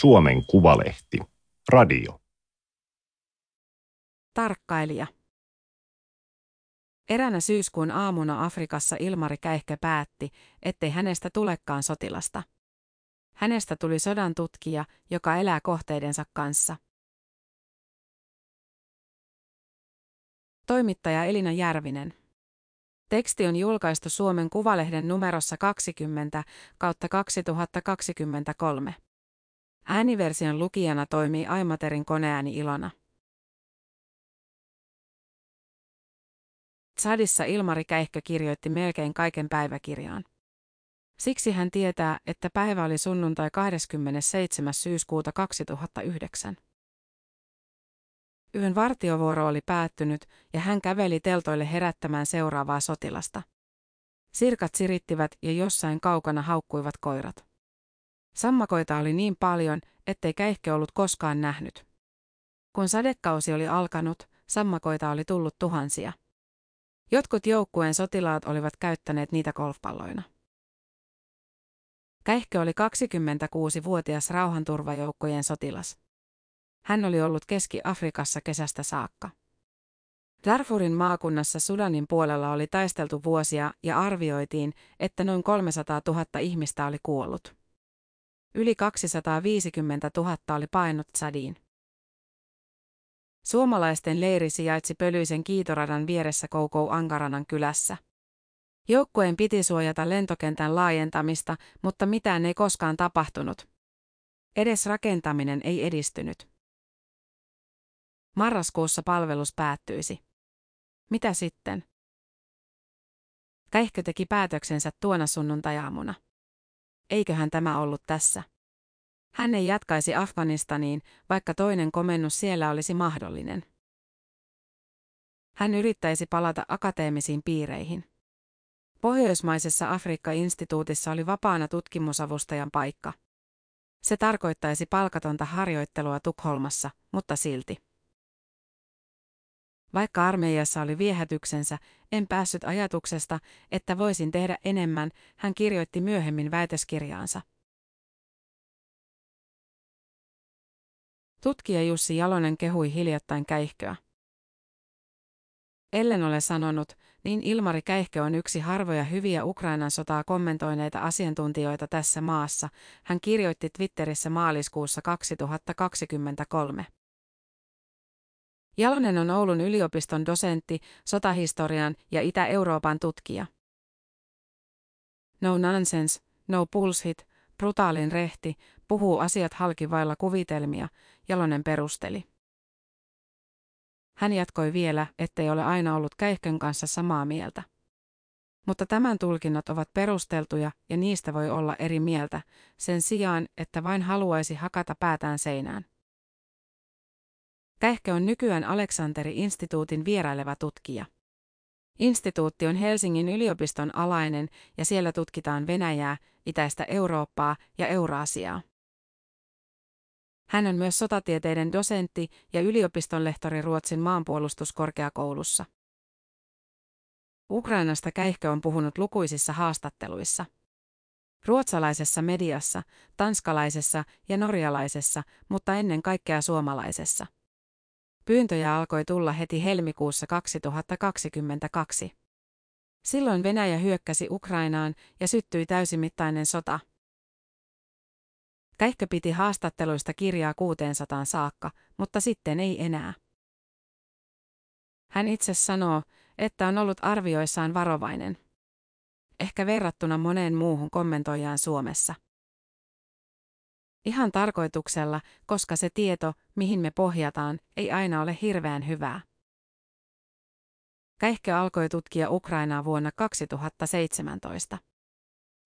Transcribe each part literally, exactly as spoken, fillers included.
Suomen Kuvalehti. Radio. Tarkkailija. Eräänä syyskuun aamuna Afrikassa Ilmari Käihkö päätti, ettei hänestä tulekaan sotilasta. Hänestä tuli sodan tutkija, joka elää kohteidensa kanssa. Toimittaja Elina Järvinen. Teksti on julkaistu Suomen Kuvalehden numerossa kaksikymmentä kautta kaksituhattakaksikymmentäkolme. Ääniversion lukijana toimii Aymaterin koneääni Ilona. Tzadissa Ilmari Käihkö kirjoitti melkein kaiken päiväkirjaan. Siksi hän tietää, että päivä oli sunnuntai kahdeskymmenesseitsemäs syyskuuta kaksituhattayhdeksän. Yön vartiovuoro oli päättynyt ja hän käveli teltoille herättämään seuraavaa sotilasta. Sirkat sirittivät ja jossain kaukana haukkuivat koirat. Sammakoita oli niin paljon, ettei Käihkö ollut koskaan nähnyt. Kun sadekausi oli alkanut, sammakoita oli tullut tuhansia. Jotkut joukkueen sotilaat olivat käyttäneet niitä golfpalloina. Käihkö oli kaksikymmentäkuusivuotias rauhanturvajoukkojen sotilas. Hän oli ollut Keski-Afrikassa kesästä saakka. Darfurin maakunnassa Sudanin puolella oli taisteltu vuosia ja arvioitiin, että noin kolmesataatuhatta ihmistä oli kuollut. Yli kaksisataaviisikymmentätuhatta oli paennut Tšadiin. Suomalaisten leiri sijaitsi pölyisen kiitoradan vieressä Koukou Angaranan kylässä. Joukkueen piti suojata lentokentän laajentamista, mutta mitään ei koskaan tapahtunut. Edes rakentaminen ei edistynyt. Marraskuussa palvelus päättyisi. Mitä sitten? Käihkö teki päätöksensä tuona sunnuntajaamuna. Eiköhän tämä ollut tässä. Hän ei jatkaisi Afganistaniin, vaikka toinen komennus siellä olisi mahdollinen. Hän yrittäisi palata akateemisiin piireihin. Pohjoismaisessa Afrikka-instituutissa oli vapaana tutkimusavustajan paikka. Se tarkoittaisi palkatonta harjoittelua Tukholmassa, mutta silti. Vaikka armeijassa oli viehätyksensä, en päässyt ajatuksesta, että voisin tehdä enemmän, hän kirjoitti myöhemmin väitöskirjaansa. Tutkija Jussi Jalonen kehui hiljattain Käihköä. Ellen ole sanonut, niin Ilmari Käihkö on yksi harvoja hyviä Ukrainan sotaa kommentoineita asiantuntijoita tässä maassa, hän kirjoitti Twitterissä maaliskuussa kaksituhattakaksikymmentäkolme. Jalonen on Oulun yliopiston dosentti, sotahistorian ja Itä-Euroopan tutkija. No nonsense, no bullshit, brutaalin rehti, puhuu asiat halki vailla kuvitelmia, Jalonen perusteli. Hän jatkoi vielä, ettei ole aina ollut Käihkön kanssa samaa mieltä. Mutta tämän tulkinnat ovat perusteltuja ja niistä voi olla eri mieltä, sen sijaan, että vain haluaisi hakata päätään seinään. Käihkö on nykyään Aleksanteri-instituutin vieraileva tutkija. Instituutti on Helsingin yliopiston alainen ja siellä tutkitaan Venäjää, itäistä Eurooppaa ja Euraasiaa. Hän on myös sotatieteiden dosentti ja yliopistonlehtori Ruotsin maanpuolustuskorkeakoulussa. Ukrainasta Käihkö on puhunut lukuisissa haastatteluissa. Ruotsalaisessa mediassa, tanskalaisessa ja norjalaisessa, mutta ennen kaikkea suomalaisessa. Pyyntöjä alkoi tulla heti helmikuussa kaksituhattakaksikymmentäkaksi. Silloin Venäjä hyökkäsi Ukrainaan ja syttyi täysimittainen sota. Käihkö piti haastatteluista kirjaa kuuteensataan saakka, mutta sitten ei enää. Hän itse sanoo, että on ollut arvioissaan varovainen. Ehkä verrattuna moneen muuhun kommentoijaan Suomessa. Ihan tarkoituksella, koska se tieto, mihin me pohjataan, ei aina ole hirveän hyvää. Käihkö alkoi tutkia Ukrainaa vuonna kaksituhattaseitsemäntoista.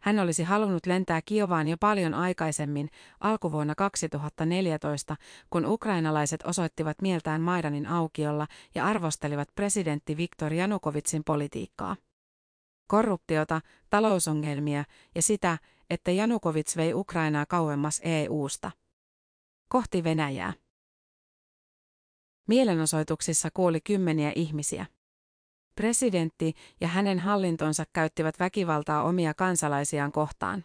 Hän olisi halunnut lentää Kiovaan jo paljon aikaisemmin, alkuvuonna kaksituhattaneljätoista, kun ukrainalaiset osoittivat mieltään Maidanin aukiolla ja arvostelivat presidentti Viktor Janukovitsin politiikkaa. Korruptiota, talousongelmia ja sitä, että Janukovits vei Ukrainaa kauemmas E U:sta. Kohti Venäjää. Mielenosoituksissa kuoli kymmeniä ihmisiä. Presidentti ja hänen hallintonsa käyttivät väkivaltaa omia kansalaisiaan kohtaan.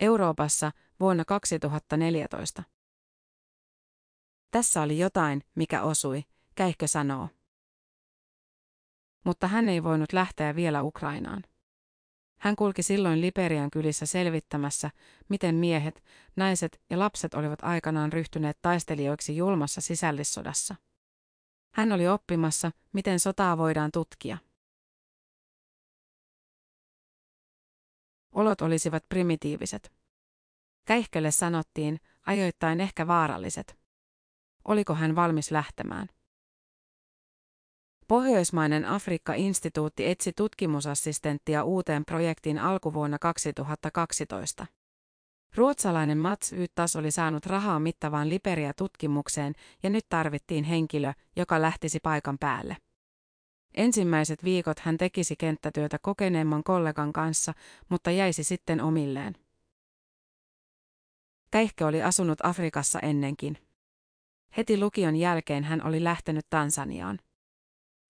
Euroopassa, vuonna kaksituhattaneljätoista. Tässä oli jotain, mikä osui, Käihkö sanoo. Mutta hän ei voinut lähteä vielä Ukrainaan. Hän kulki silloin Liberian kylissä selvittämässä, miten miehet, naiset ja lapset olivat aikanaan ryhtyneet taistelijoiksi julmassa sisällissodassa. Hän oli oppimassa, miten sotaa voidaan tutkia. Olot olisivat primitiiviset. Käihkölle sanottiin, ajoittain ehkä vaaralliset. Oliko hän valmis lähtemään? Pohjoismainen Afrikka-instituutti etsi tutkimusassistenttia uuteen projektiin alkuvuonna kaksituhattakaksitoista. Ruotsalainen Mats Utas oli saanut rahaa mittavaan Liberia-tutkimukseen ja nyt tarvittiin henkilö, joka lähtisi paikan päälle. Ensimmäiset viikot hän tekisi kenttätyötä kokeneemman kollegan kanssa, mutta jäisi sitten omilleen. Käihkö oli asunut Afrikassa ennenkin. Heti lukion jälkeen hän oli lähtenyt Tansaniaan.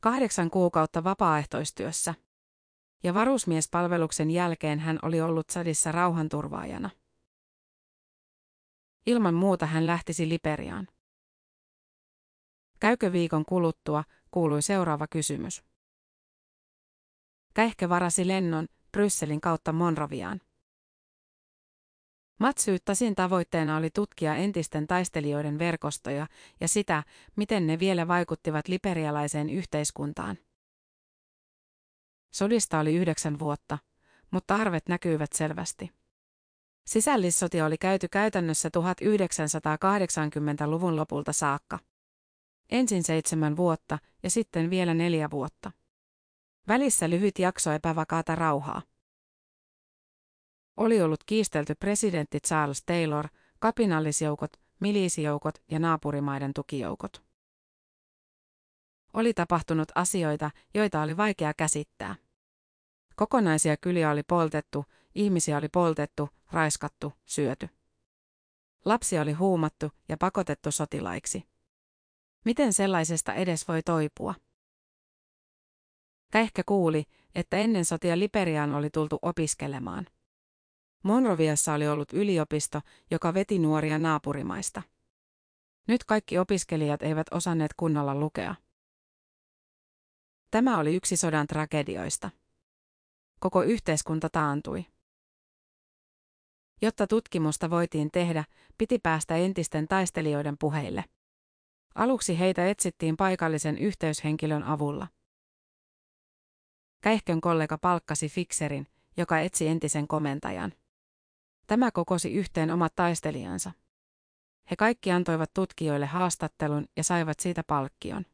Kahdeksan kuukautta vapaaehtoistyössä. Ja varusmiespalveluksen jälkeen hän oli ollut Tsadissa rauhanturvaajana. Ilman muuta hän lähtisi Liberiaan. Käykö viikon kuluttua, kuului seuraava kysymys. Käihkö varasi lennon Brysselin kautta Monroviaan. Mats Utasin tavoitteena oli tutkia entisten taistelijoiden verkostoja ja sitä, miten ne vielä vaikuttivat liberialaiseen yhteiskuntaan. Sodista oli yhdeksän vuotta, mutta arvet näkyivät selvästi. Sisällissotia oli käyty käytännössä tuhatyhdeksänsataakahdeksankymmentäluvun lopulta saakka. Ensin seitsemän vuotta ja sitten vielä neljä vuotta. Välissä lyhyt jakso epävakaata rauhaa. Oli ollut kiistelty presidentti Charles Taylor, kapinallisjoukot, miliisijoukot ja naapurimaiden tukijoukot. Oli tapahtunut asioita, joita oli vaikea käsittää. Kokonaisia kyliä oli poltettu, ihmisiä oli poltettu, raiskattu, syöty. Lapsia oli huumattu ja pakotettu sotilaiksi. Miten sellaisesta edes voi toipua? Käihkö kuuli, että ennen sotia Liberiaan oli tultu opiskelemaan. Monroviassa oli ollut yliopisto, joka veti nuoria naapurimaista. Nyt kaikki opiskelijat eivät osanneet kunnolla lukea. Tämä oli yksi sodan tragedioista. Koko yhteiskunta taantui. Jotta tutkimusta voitiin tehdä, piti päästä entisten taistelijoiden puheille. Aluksi heitä etsittiin paikallisen yhteyshenkilön avulla. Käihkön kollega palkkasi fikserin, joka etsi entisen komentajan. Tämä kokosi yhteen omat taistelijansa. He kaikki antoivat tutkijoille haastattelun ja saivat siitä palkkion.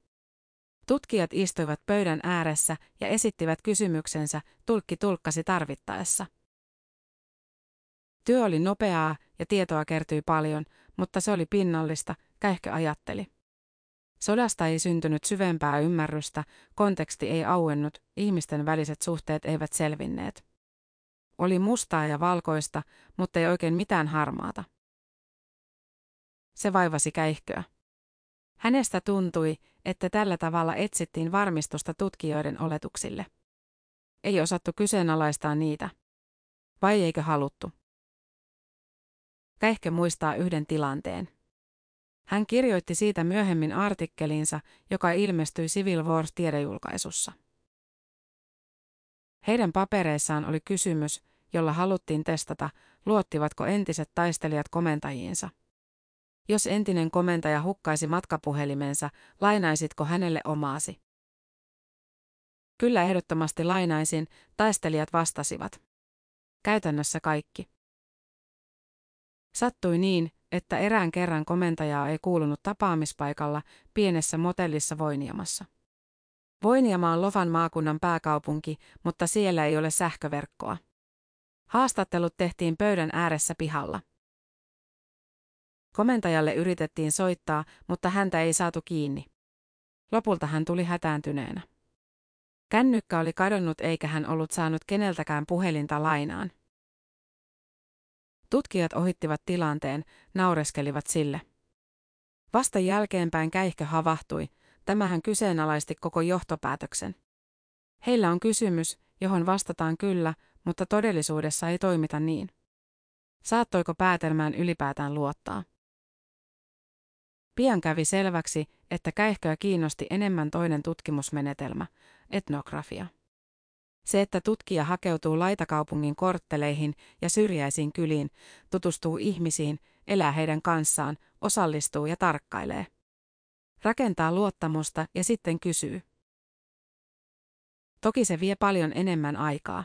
Tutkijat istuivat pöydän ääressä ja esittivät kysymyksensä, tulkki tulkkasi tarvittaessa. Työ oli nopeaa ja tietoa kertyi paljon, mutta se oli pinnallista, Käihkö ajatteli. Sodasta ei syntynyt syvempää ymmärrystä, konteksti ei auennut, ihmisten väliset suhteet eivät selvinneet. Oli mustaa ja valkoista, mutta ei oikein mitään harmaata. Se vaivasi Käihköä. Hänestä tuntui, että tällä tavalla etsittiin varmistusta tutkijoiden oletuksille. Ei osattu kyseenalaistaa niitä. Vai eikö haluttu? Käihkö muistaa yhden tilanteen. Hän kirjoitti siitä myöhemmin artikkelinsa, joka ilmestyi Civil Wars -tiedejulkaisussa. Heidän papereissaan oli kysymys, jolla haluttiin testata, luottivatko entiset taistelijat komentajiinsa. Jos entinen komentaja hukkaisi matkapuhelimensa, lainaisitko hänelle omaasi? Kyllä, ehdottomasti lainaisin, taistelijat vastasivat. Käytännössä kaikki. Sattui niin, että erään kerran komentajaa ei kuulunut tapaamispaikalla pienessä motellissa Voinjamassa. Voinjama on Lovan maakunnan pääkaupunki, mutta siellä ei ole sähköverkkoa. Haastattelut tehtiin pöydän ääressä pihalla. Komentajalle yritettiin soittaa, mutta häntä ei saatu kiinni. Lopulta hän tuli hätääntyneenä. Kännykkä oli kadonnut eikä hän ollut saanut keneltäkään puhelinta lainaan. Tutkijat ohittivat tilanteen, naureskelivat sille. Vasta jälkeenpäin Käihkö havahtui. Tämähän kyseenalaisti koko johtopäätöksen. Heillä on kysymys, johon vastataan kyllä, mutta todellisuudessa ei toimita niin. Saattoiko päätelmään ylipäätään luottaa? Pian kävi selväksi, että Käihköä kiinnosti enemmän toinen tutkimusmenetelmä, etnografia. Se, että tutkija hakeutuu laitakaupungin kortteleihin ja syrjäisiin kyliin, tutustuu ihmisiin, elää heidän kanssaan, osallistuu ja tarkkailee. Rakentaa luottamusta ja sitten kysyy. Toki se vie paljon enemmän aikaa.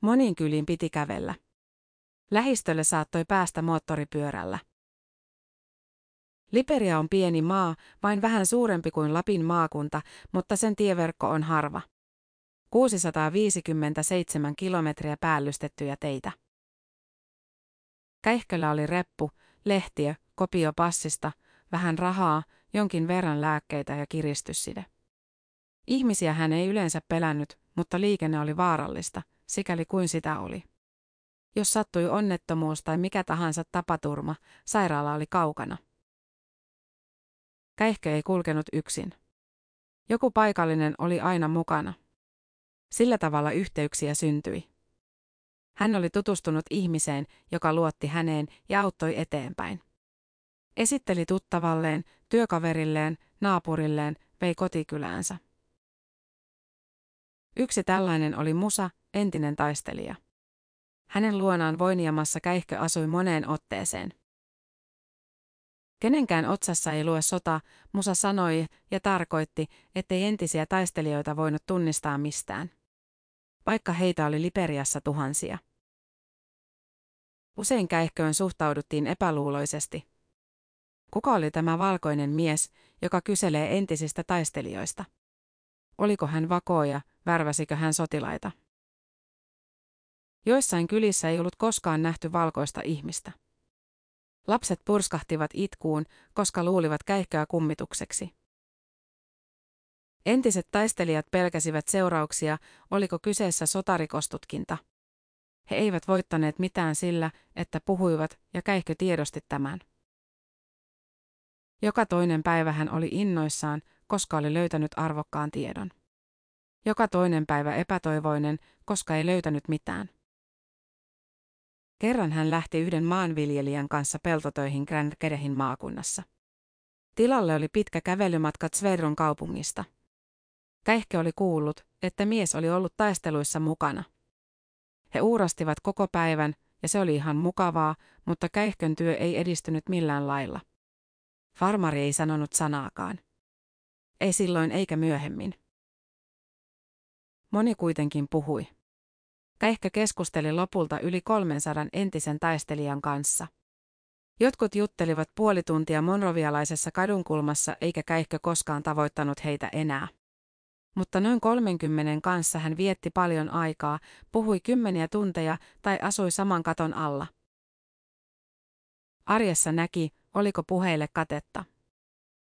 Moniin kyliin piti kävellä. Lähistölle saattoi päästä moottoripyörällä. Liberia on pieni maa, vain vähän suurempi kuin Lapin maakunta, mutta sen tieverkko on harva. kuusisataaviisikymmentäseitsemän kilometriä päällystettyjä teitä. Käihköllä oli reppu, lehtiö, kopio passista, vähän rahaa, jonkin verran lääkkeitä ja kiristysside. Ihmisiä hän ei yleensä pelännyt, mutta liikenne oli vaarallista, sikäli kuin sitä oli. Jos sattui onnettomuus tai mikä tahansa tapaturma, sairaala oli kaukana. Käihkö ei kulkenut yksin. Joku paikallinen oli aina mukana. Sillä tavalla yhteyksiä syntyi. Hän oli tutustunut ihmiseen, joka luotti häneen ja auttoi eteenpäin. Esitteli tuttavalleen, työkaverilleen, naapurilleen, vei kotikyläänsä. Yksi tällainen oli Musa, entinen taistelija. Hänen luonaan Voinjamassa Käihkö asui moneen otteeseen. Kenenkään otsassa ei lue sota, Musa sanoi ja tarkoitti, ettei entisiä taistelijoita voinut tunnistaa mistään. Vaikka heitä oli Liberiassa tuhansia. Usein Käihköön suhtauduttiin epäluuloisesti. Kuka oli tämä valkoinen mies, joka kyselee entisistä taistelijoista? Oliko hän vakoja, värväsikö hän sotilaita? Joissain kylissä ei ollut koskaan nähty valkoista ihmistä. Lapset purskahtivat itkuun, koska luulivat Käihköä kummitukseksi. Entiset taistelijat pelkäsivät seurauksia, oliko kyseessä sotarikostutkinta. He eivät voittaneet mitään sillä, että puhuivat, ja Käihkö tiedosti tämän. Joka toinen päivä hän oli innoissaan, koska oli löytänyt arvokkaan tiedon. Joka toinen päivä epätoivoinen, koska ei löytänyt mitään. Kerran hän lähti yhden maanviljelijän kanssa peltotöihin Gränkerehin maakunnassa. Tilalle oli pitkä kävelymatka Tzvedron kaupungista. Käihkö oli kuullut, että mies oli ollut taisteluissa mukana. He uurastivat koko päivän, ja se oli ihan mukavaa, mutta Käihkön työ ei edistynyt millään lailla. Farmari ei sanonut sanaakaan. Ei silloin eikä myöhemmin. Moni kuitenkin puhui. Käihkö keskusteli lopulta yli kolmesataa entisen taistelijan kanssa. Jotkut juttelivat puoli tuntia monrovialaisessa kadunkulmassa eikä Käihkö koskaan tavoittanut heitä enää. Mutta noin kolmenkymmenen kanssa hän vietti paljon aikaa, puhui kymmeniä tunteja tai asui saman katon alla. Arjessa näki, oliko puheille katetta.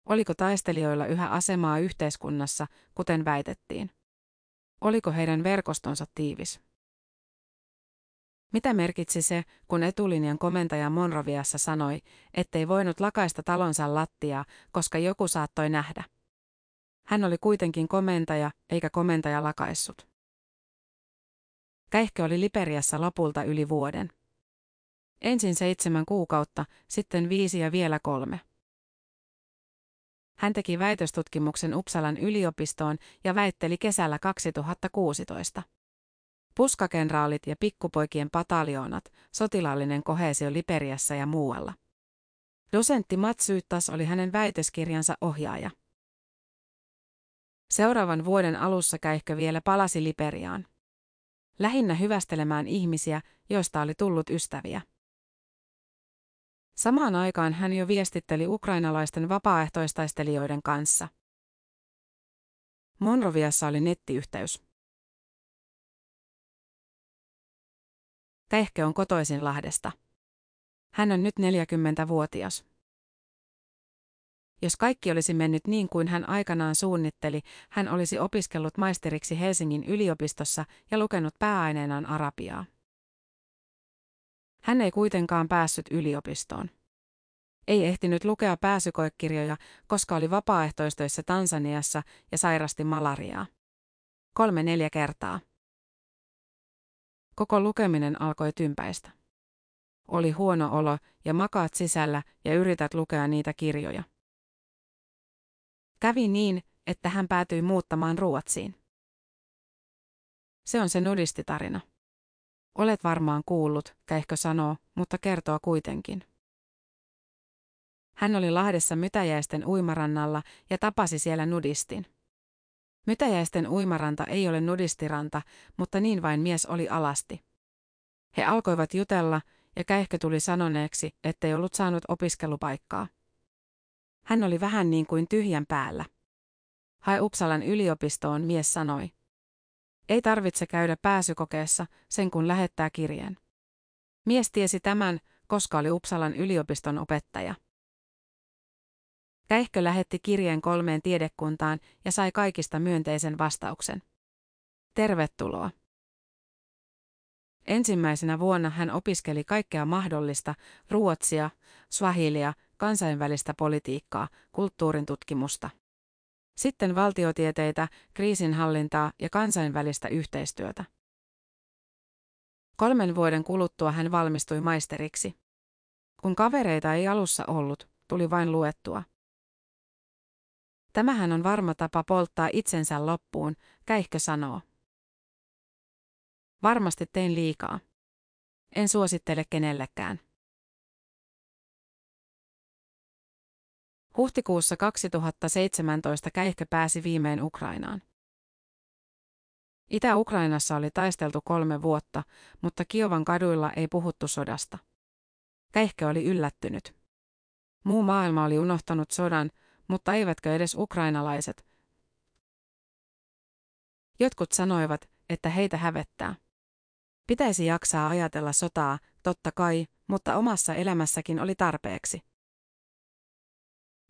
Oliko taistelijoilla yhä asemaa yhteiskunnassa, kuten väitettiin. Oliko heidän verkostonsa tiivis? Mitä merkitsi se, kun etulinjan komentaja Monroviassa sanoi, ettei voinut lakaista talonsa lattiaa, koska joku saattoi nähdä? Hän oli kuitenkin komentaja, eikä komentaja lakaissut. Käihkö oli Liberiassa lopulta yli vuoden. Ensin seitsemän kuukautta, sitten viisi ja vielä kolme. Hän teki väitöstutkimuksen Uppsalan yliopistoon ja väitteli kesällä kaksituhattakuusitoista. Puskakenraalit ja pikkupoikien pataljoonat, sotilaallinen koheesio Liberiassa ja muualla. Dosentti Mats Utas oli hänen väitöskirjansa ohjaaja. Seuraavan vuoden alussa Käihkö vielä palasi Liberiaan. Lähinnä hyvästelemään ihmisiä, joista oli tullut ystäviä. Samaan aikaan hän jo viestitteli ukrainalaisten vapaaehtoistaistelijoiden kanssa. Monroviassa oli nettiyhteys. Käihkö on kotoisin Lahdesta. Hän on nyt neljäkymmentävuotias. Jos kaikki olisi mennyt niin kuin hän aikanaan suunnitteli, hän olisi opiskellut maisteriksi Helsingin yliopistossa ja lukenut pääaineenaan arabiaa. Hän ei kuitenkaan päässyt yliopistoon. Ei ehtinyt lukea pääsykoekirjoja, koska oli vapaaehtoistöissä Tansaniassa ja sairasti malariaa. Kolme neljä kertaa. Koko lukeminen alkoi tympäistä. Oli huono olo ja makaat sisällä ja yrität lukea niitä kirjoja. Kävi niin, että hän päätyi muuttamaan Ruotsiin. Se on se nudistitarina. Olet varmaan kuullut, Käihkö sanoo, mutta kertoo kuitenkin. Hän oli Lahdessa Mytäjäisten uimarannalla ja tapasi siellä nudistin. Mytäjäisten uimaranta ei ole nudistiranta, mutta niin vain mies oli alasti. He alkoivat jutella ja Käihkö tuli sanoneeksi, ettei ollut saanut opiskelupaikkaa. Hän oli vähän niin kuin tyhjän päällä. Hae Uppsalan yliopistoon, mies sanoi. Ei tarvitse käydä pääsykokeessa, sen kun lähettää kirjeen. Mies tiesi tämän, koska oli Uppsalan yliopiston opettaja. Käihkö lähetti kirjeen kolmeen tiedekuntaan ja sai kaikista myönteisen vastauksen. Tervetuloa. Ensimmäisenä vuonna hän opiskeli kaikkea mahdollista, ruotsia, swahilia, kansainvälistä politiikkaa, kulttuurin tutkimusta. Sitten valtiotieteitä, kriisinhallintaa ja kansainvälistä yhteistyötä. Kolmen vuoden kuluttua hän valmistui maisteriksi. Kun kavereita ei alussa ollut, tuli vain luettua. Tämähän on varma tapa polttaa itsensä loppuun, Käihkö sanoo. Varmasti tein liikaa. En suosittele kenellekään. Huhtikuussa kaksituhattaseitsemäntoista Käihkö pääsi viimein Ukrainaan. Itä-Ukrainassa oli taisteltu kolme vuotta, mutta Kiovan kaduilla ei puhuttu sodasta. Käihkö oli yllättynyt. Muu maailma oli unohtanut sodan, mutta eivätkö edes ukrainalaiset? Jotkut sanoivat, että heitä hävettää. Pitäisi jaksaa ajatella sotaa, totta kai, mutta omassa elämässäkin oli tarpeeksi.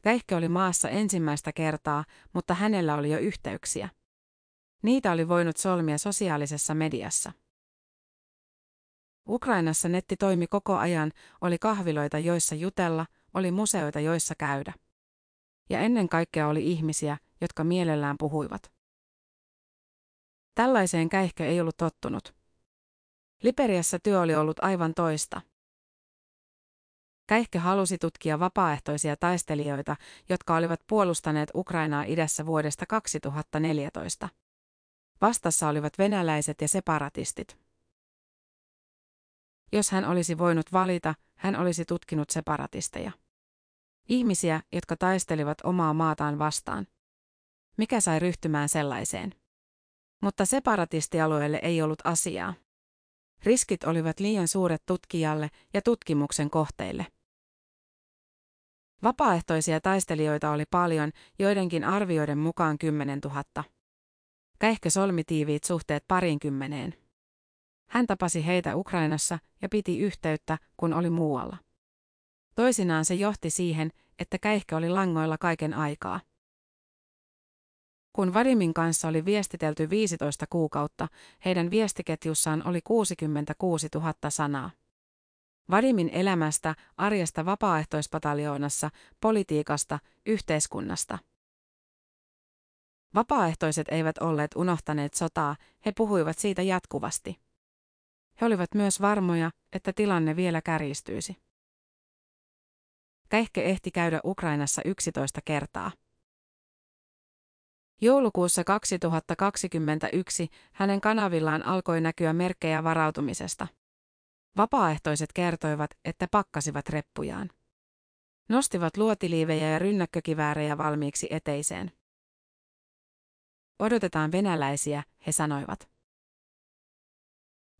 Käihkö oli maassa ensimmäistä kertaa, mutta hänellä oli jo yhteyksiä. Niitä oli voinut solmia sosiaalisessa mediassa. Ukrainassa netti toimi koko ajan, oli kahviloita joissa jutella, oli museoita joissa käydä. Ja ennen kaikkea oli ihmisiä, jotka mielellään puhuivat. Tällaiseen Käihkö ei ollut tottunut. Liberiassa työ oli ollut aivan toista. Käihkö halusi tutkia vapaaehtoisia taistelijoita, jotka olivat puolustaneet Ukrainaa idässä vuodesta kaksituhattaneljätoista. Vastassa olivat venäläiset ja separatistit. Jos hän olisi voinut valita, hän olisi tutkinut separatisteja. Ihmisiä, jotka taistelivat omaa maataan vastaan. Mikä sai ryhtymään sellaiseen? Mutta separatistialueelle ei ollut asiaa. Riskit olivat liian suuret tutkijalle ja tutkimuksen kohteille. Vapaaehtoisia taistelijoita oli paljon, joidenkin arvioiden mukaan kymmenen tuhatta. Käihkö solmi tiiviit suhteet pariin kymmeneen. Hän tapasi heitä Ukrainassa ja piti yhteyttä, kun oli muualla. Toisinaan se johti siihen, että Käihkö oli langoilla kaiken aikaa. Kun Vadimin kanssa oli viestitelty viisitoista kuukautta, heidän viestiketjussaan oli kuusikymmentäkuusituhatta sanaa. Vadimin elämästä, arjesta vapaaehtoispataljoonassa, politiikasta, yhteiskunnasta. Vapaaehtoiset eivät olleet unohtaneet sotaa, he puhuivat siitä jatkuvasti. He olivat myös varmoja, että tilanne vielä kärjistyisi. Käihkö ehti käydä Ukrainassa yksitoista kertaa. Joulukuussa kaksituhattakaksikymmentäyksi hänen kanavillaan alkoi näkyä merkkejä varautumisesta. Vapaaehtoiset kertoivat, että pakkasivat reppujaan. Nostivat luotiliivejä ja rynnäkkökiväärejä valmiiksi eteiseen. Odotetaan venäläisiä, he sanoivat.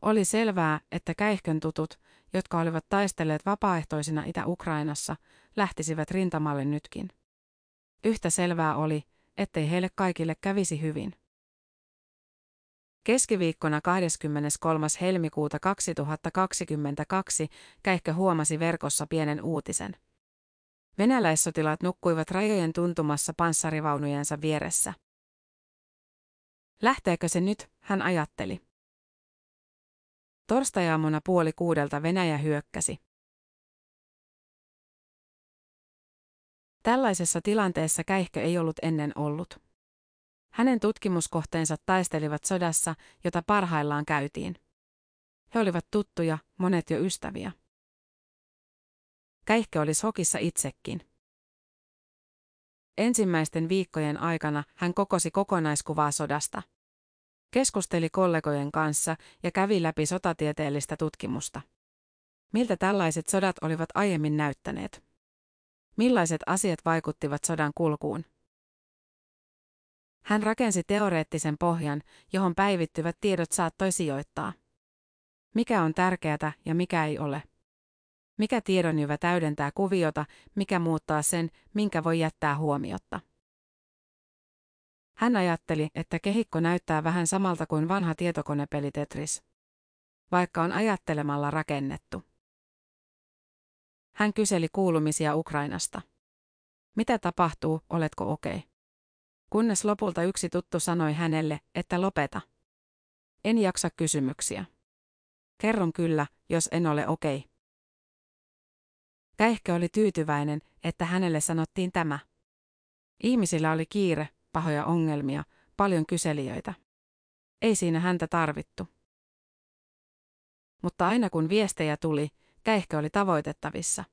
Oli selvää, että Käihkön tutut, jotka olivat taistelleet vapaaehtoisina Itä-Ukrainassa, lähtisivät rintamalle nytkin. Yhtä selvää oli, ettei heille kaikille kävisi hyvin. Keskiviikkona kahdeskymmeneskolmas helmikuuta kaksituhattakaksikymmentäkaksi Käihkö huomasi verkossa pienen uutisen. Venäläissotilaat nukkuivat rajojen tuntumassa panssarivaunujensa vieressä. Lähteekö se nyt, hän ajatteli. Torstaiaamuna puoli kuudelta Venäjä hyökkäsi. Tällaisessa tilanteessa Käihkö ei ollut ennen ollut. Hänen tutkimuskohteensa taistelivat sodassa, jota parhaillaan käytiin. He olivat tuttuja, monet jo ystäviä. Käihkö oli shokissa itsekin. Ensimmäisten viikkojen aikana hän kokosi kokonaiskuvaa sodasta. Keskusteli kollegojen kanssa ja kävi läpi sotatieteellistä tutkimusta. Miltä tällaiset sodat olivat aiemmin näyttäneet? Millaiset asiat vaikuttivat sodan kulkuun? Hän rakensi teoreettisen pohjan, johon päivittyvät tiedot saattoi sijoittaa. Mikä on tärkeätä ja mikä ei ole? Mikä tiedonjyvä täydentää kuviota, mikä muuttaa sen, minkä voi jättää huomiotta? Hän ajatteli, että kehikko näyttää vähän samalta kuin vanha tietokonepeli Tetris, vaikka on ajattelemalla rakennettu. Hän kyseli kuulumisia Ukrainasta. Mitä tapahtuu, oletko okei? Kunnes lopulta yksi tuttu sanoi hänelle, että lopeta. En jaksa kysymyksiä. Kerron kyllä, jos en ole okei. Käihkö oli tyytyväinen, että hänelle sanottiin tämä. Ihmisillä oli kiire, pahoja ongelmia, paljon kyselijöitä. Ei siinä häntä tarvittu. Mutta aina kun viestejä tuli, Käihkö oli tavoitettavissa.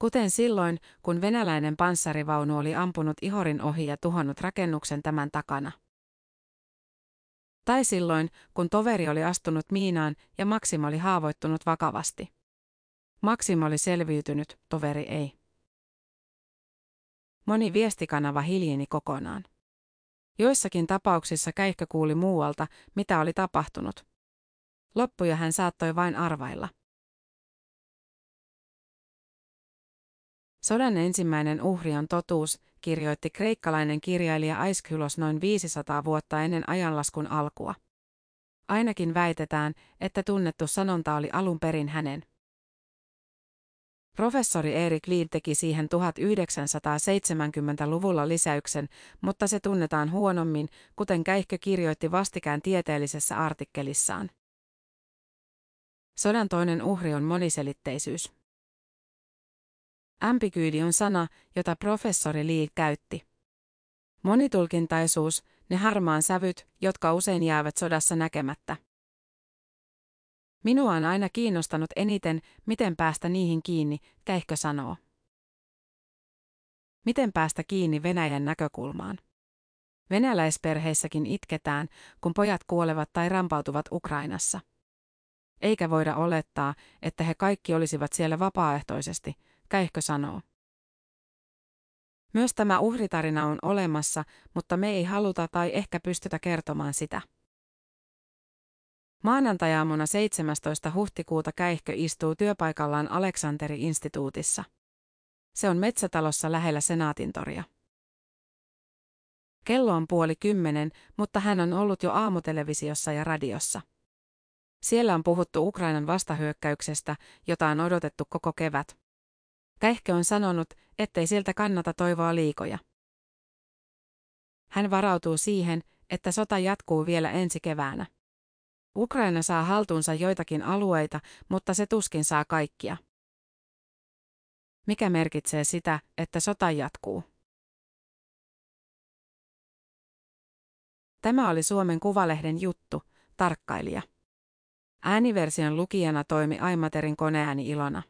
Kuten silloin, kun venäläinen panssarivaunu oli ampunut Ihorin ohi ja tuhonnut rakennuksen tämän takana. Tai silloin, kun toveri oli astunut miinaan ja Maksim oli haavoittunut vakavasti. Maksim oli selviytynyt, toveri ei. Moni viestikanava hiljeni kokonaan. Joissakin tapauksissa Käihkö kuuli muualta, mitä oli tapahtunut. Loppuja hän saattoi vain arvailla. Sodan ensimmäinen uhri on totuus, kirjoitti kreikkalainen kirjailija Aiskylos noin viisisataa vuotta ennen ajanlaskun alkua. Ainakin väitetään, että tunnettu sanonta oli alun perin hänen. Professori Erik Lied teki siihen tuhatyhdeksänsataaseitsemänkymmentäluvulla lisäyksen, mutta se tunnetaan huonommin, kuten Käihkö kirjoitti vastikään tieteellisessä artikkelissaan. Sodan toinen uhri on moniselitteisyys. Ämpikyydi on sana, jota professori Lied käytti. Monitulkintaisuus, ne harmaan sävyt, jotka usein jäävät sodassa näkemättä. Minua on aina kiinnostanut eniten, miten päästä niihin kiinni, Käihkö sanoo. Miten päästä kiinni Venäjän näkökulmaan? Venäläisperheissäkin itketään, kun pojat kuolevat tai rampautuvat Ukrainassa. Eikä voida olettaa, että he kaikki olisivat siellä vapaaehtoisesti, Käihkö sanoo. Myös tämä uhritarina on olemassa, mutta me ei haluta tai ehkä pystytä kertomaan sitä. Maanantajaamuna seitsemästoista huhtikuuta Käihkö istuu työpaikallaan Aleksanteri-instituutissa. Se on metsätalossa lähellä Senaatintoria. Kello on puoli kymmenen, mutta hän on ollut jo aamutelevisiossa ja radiossa. Siellä on puhuttu Ukrainan vastahyökkäyksestä, jota on odotettu koko kevät. Käihkö on sanonut, ettei siltä kannata toivoa liikoja. Hän varautuu siihen, että sota jatkuu vielä ensi keväänä. Ukraina saa haltuunsa joitakin alueita, mutta se tuskin saa kaikkia. Mikä merkitsee sitä, että sota jatkuu? Tämä oli Suomen Kuvalehden juttu, tarkkailija. Ääniversion lukijana toimi Aymaterin koneääni Ilona.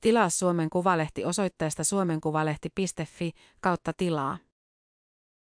Tilaa Suomen Kuvalehti osoitteesta suomenkuvalehti piste fi kautta tilaa.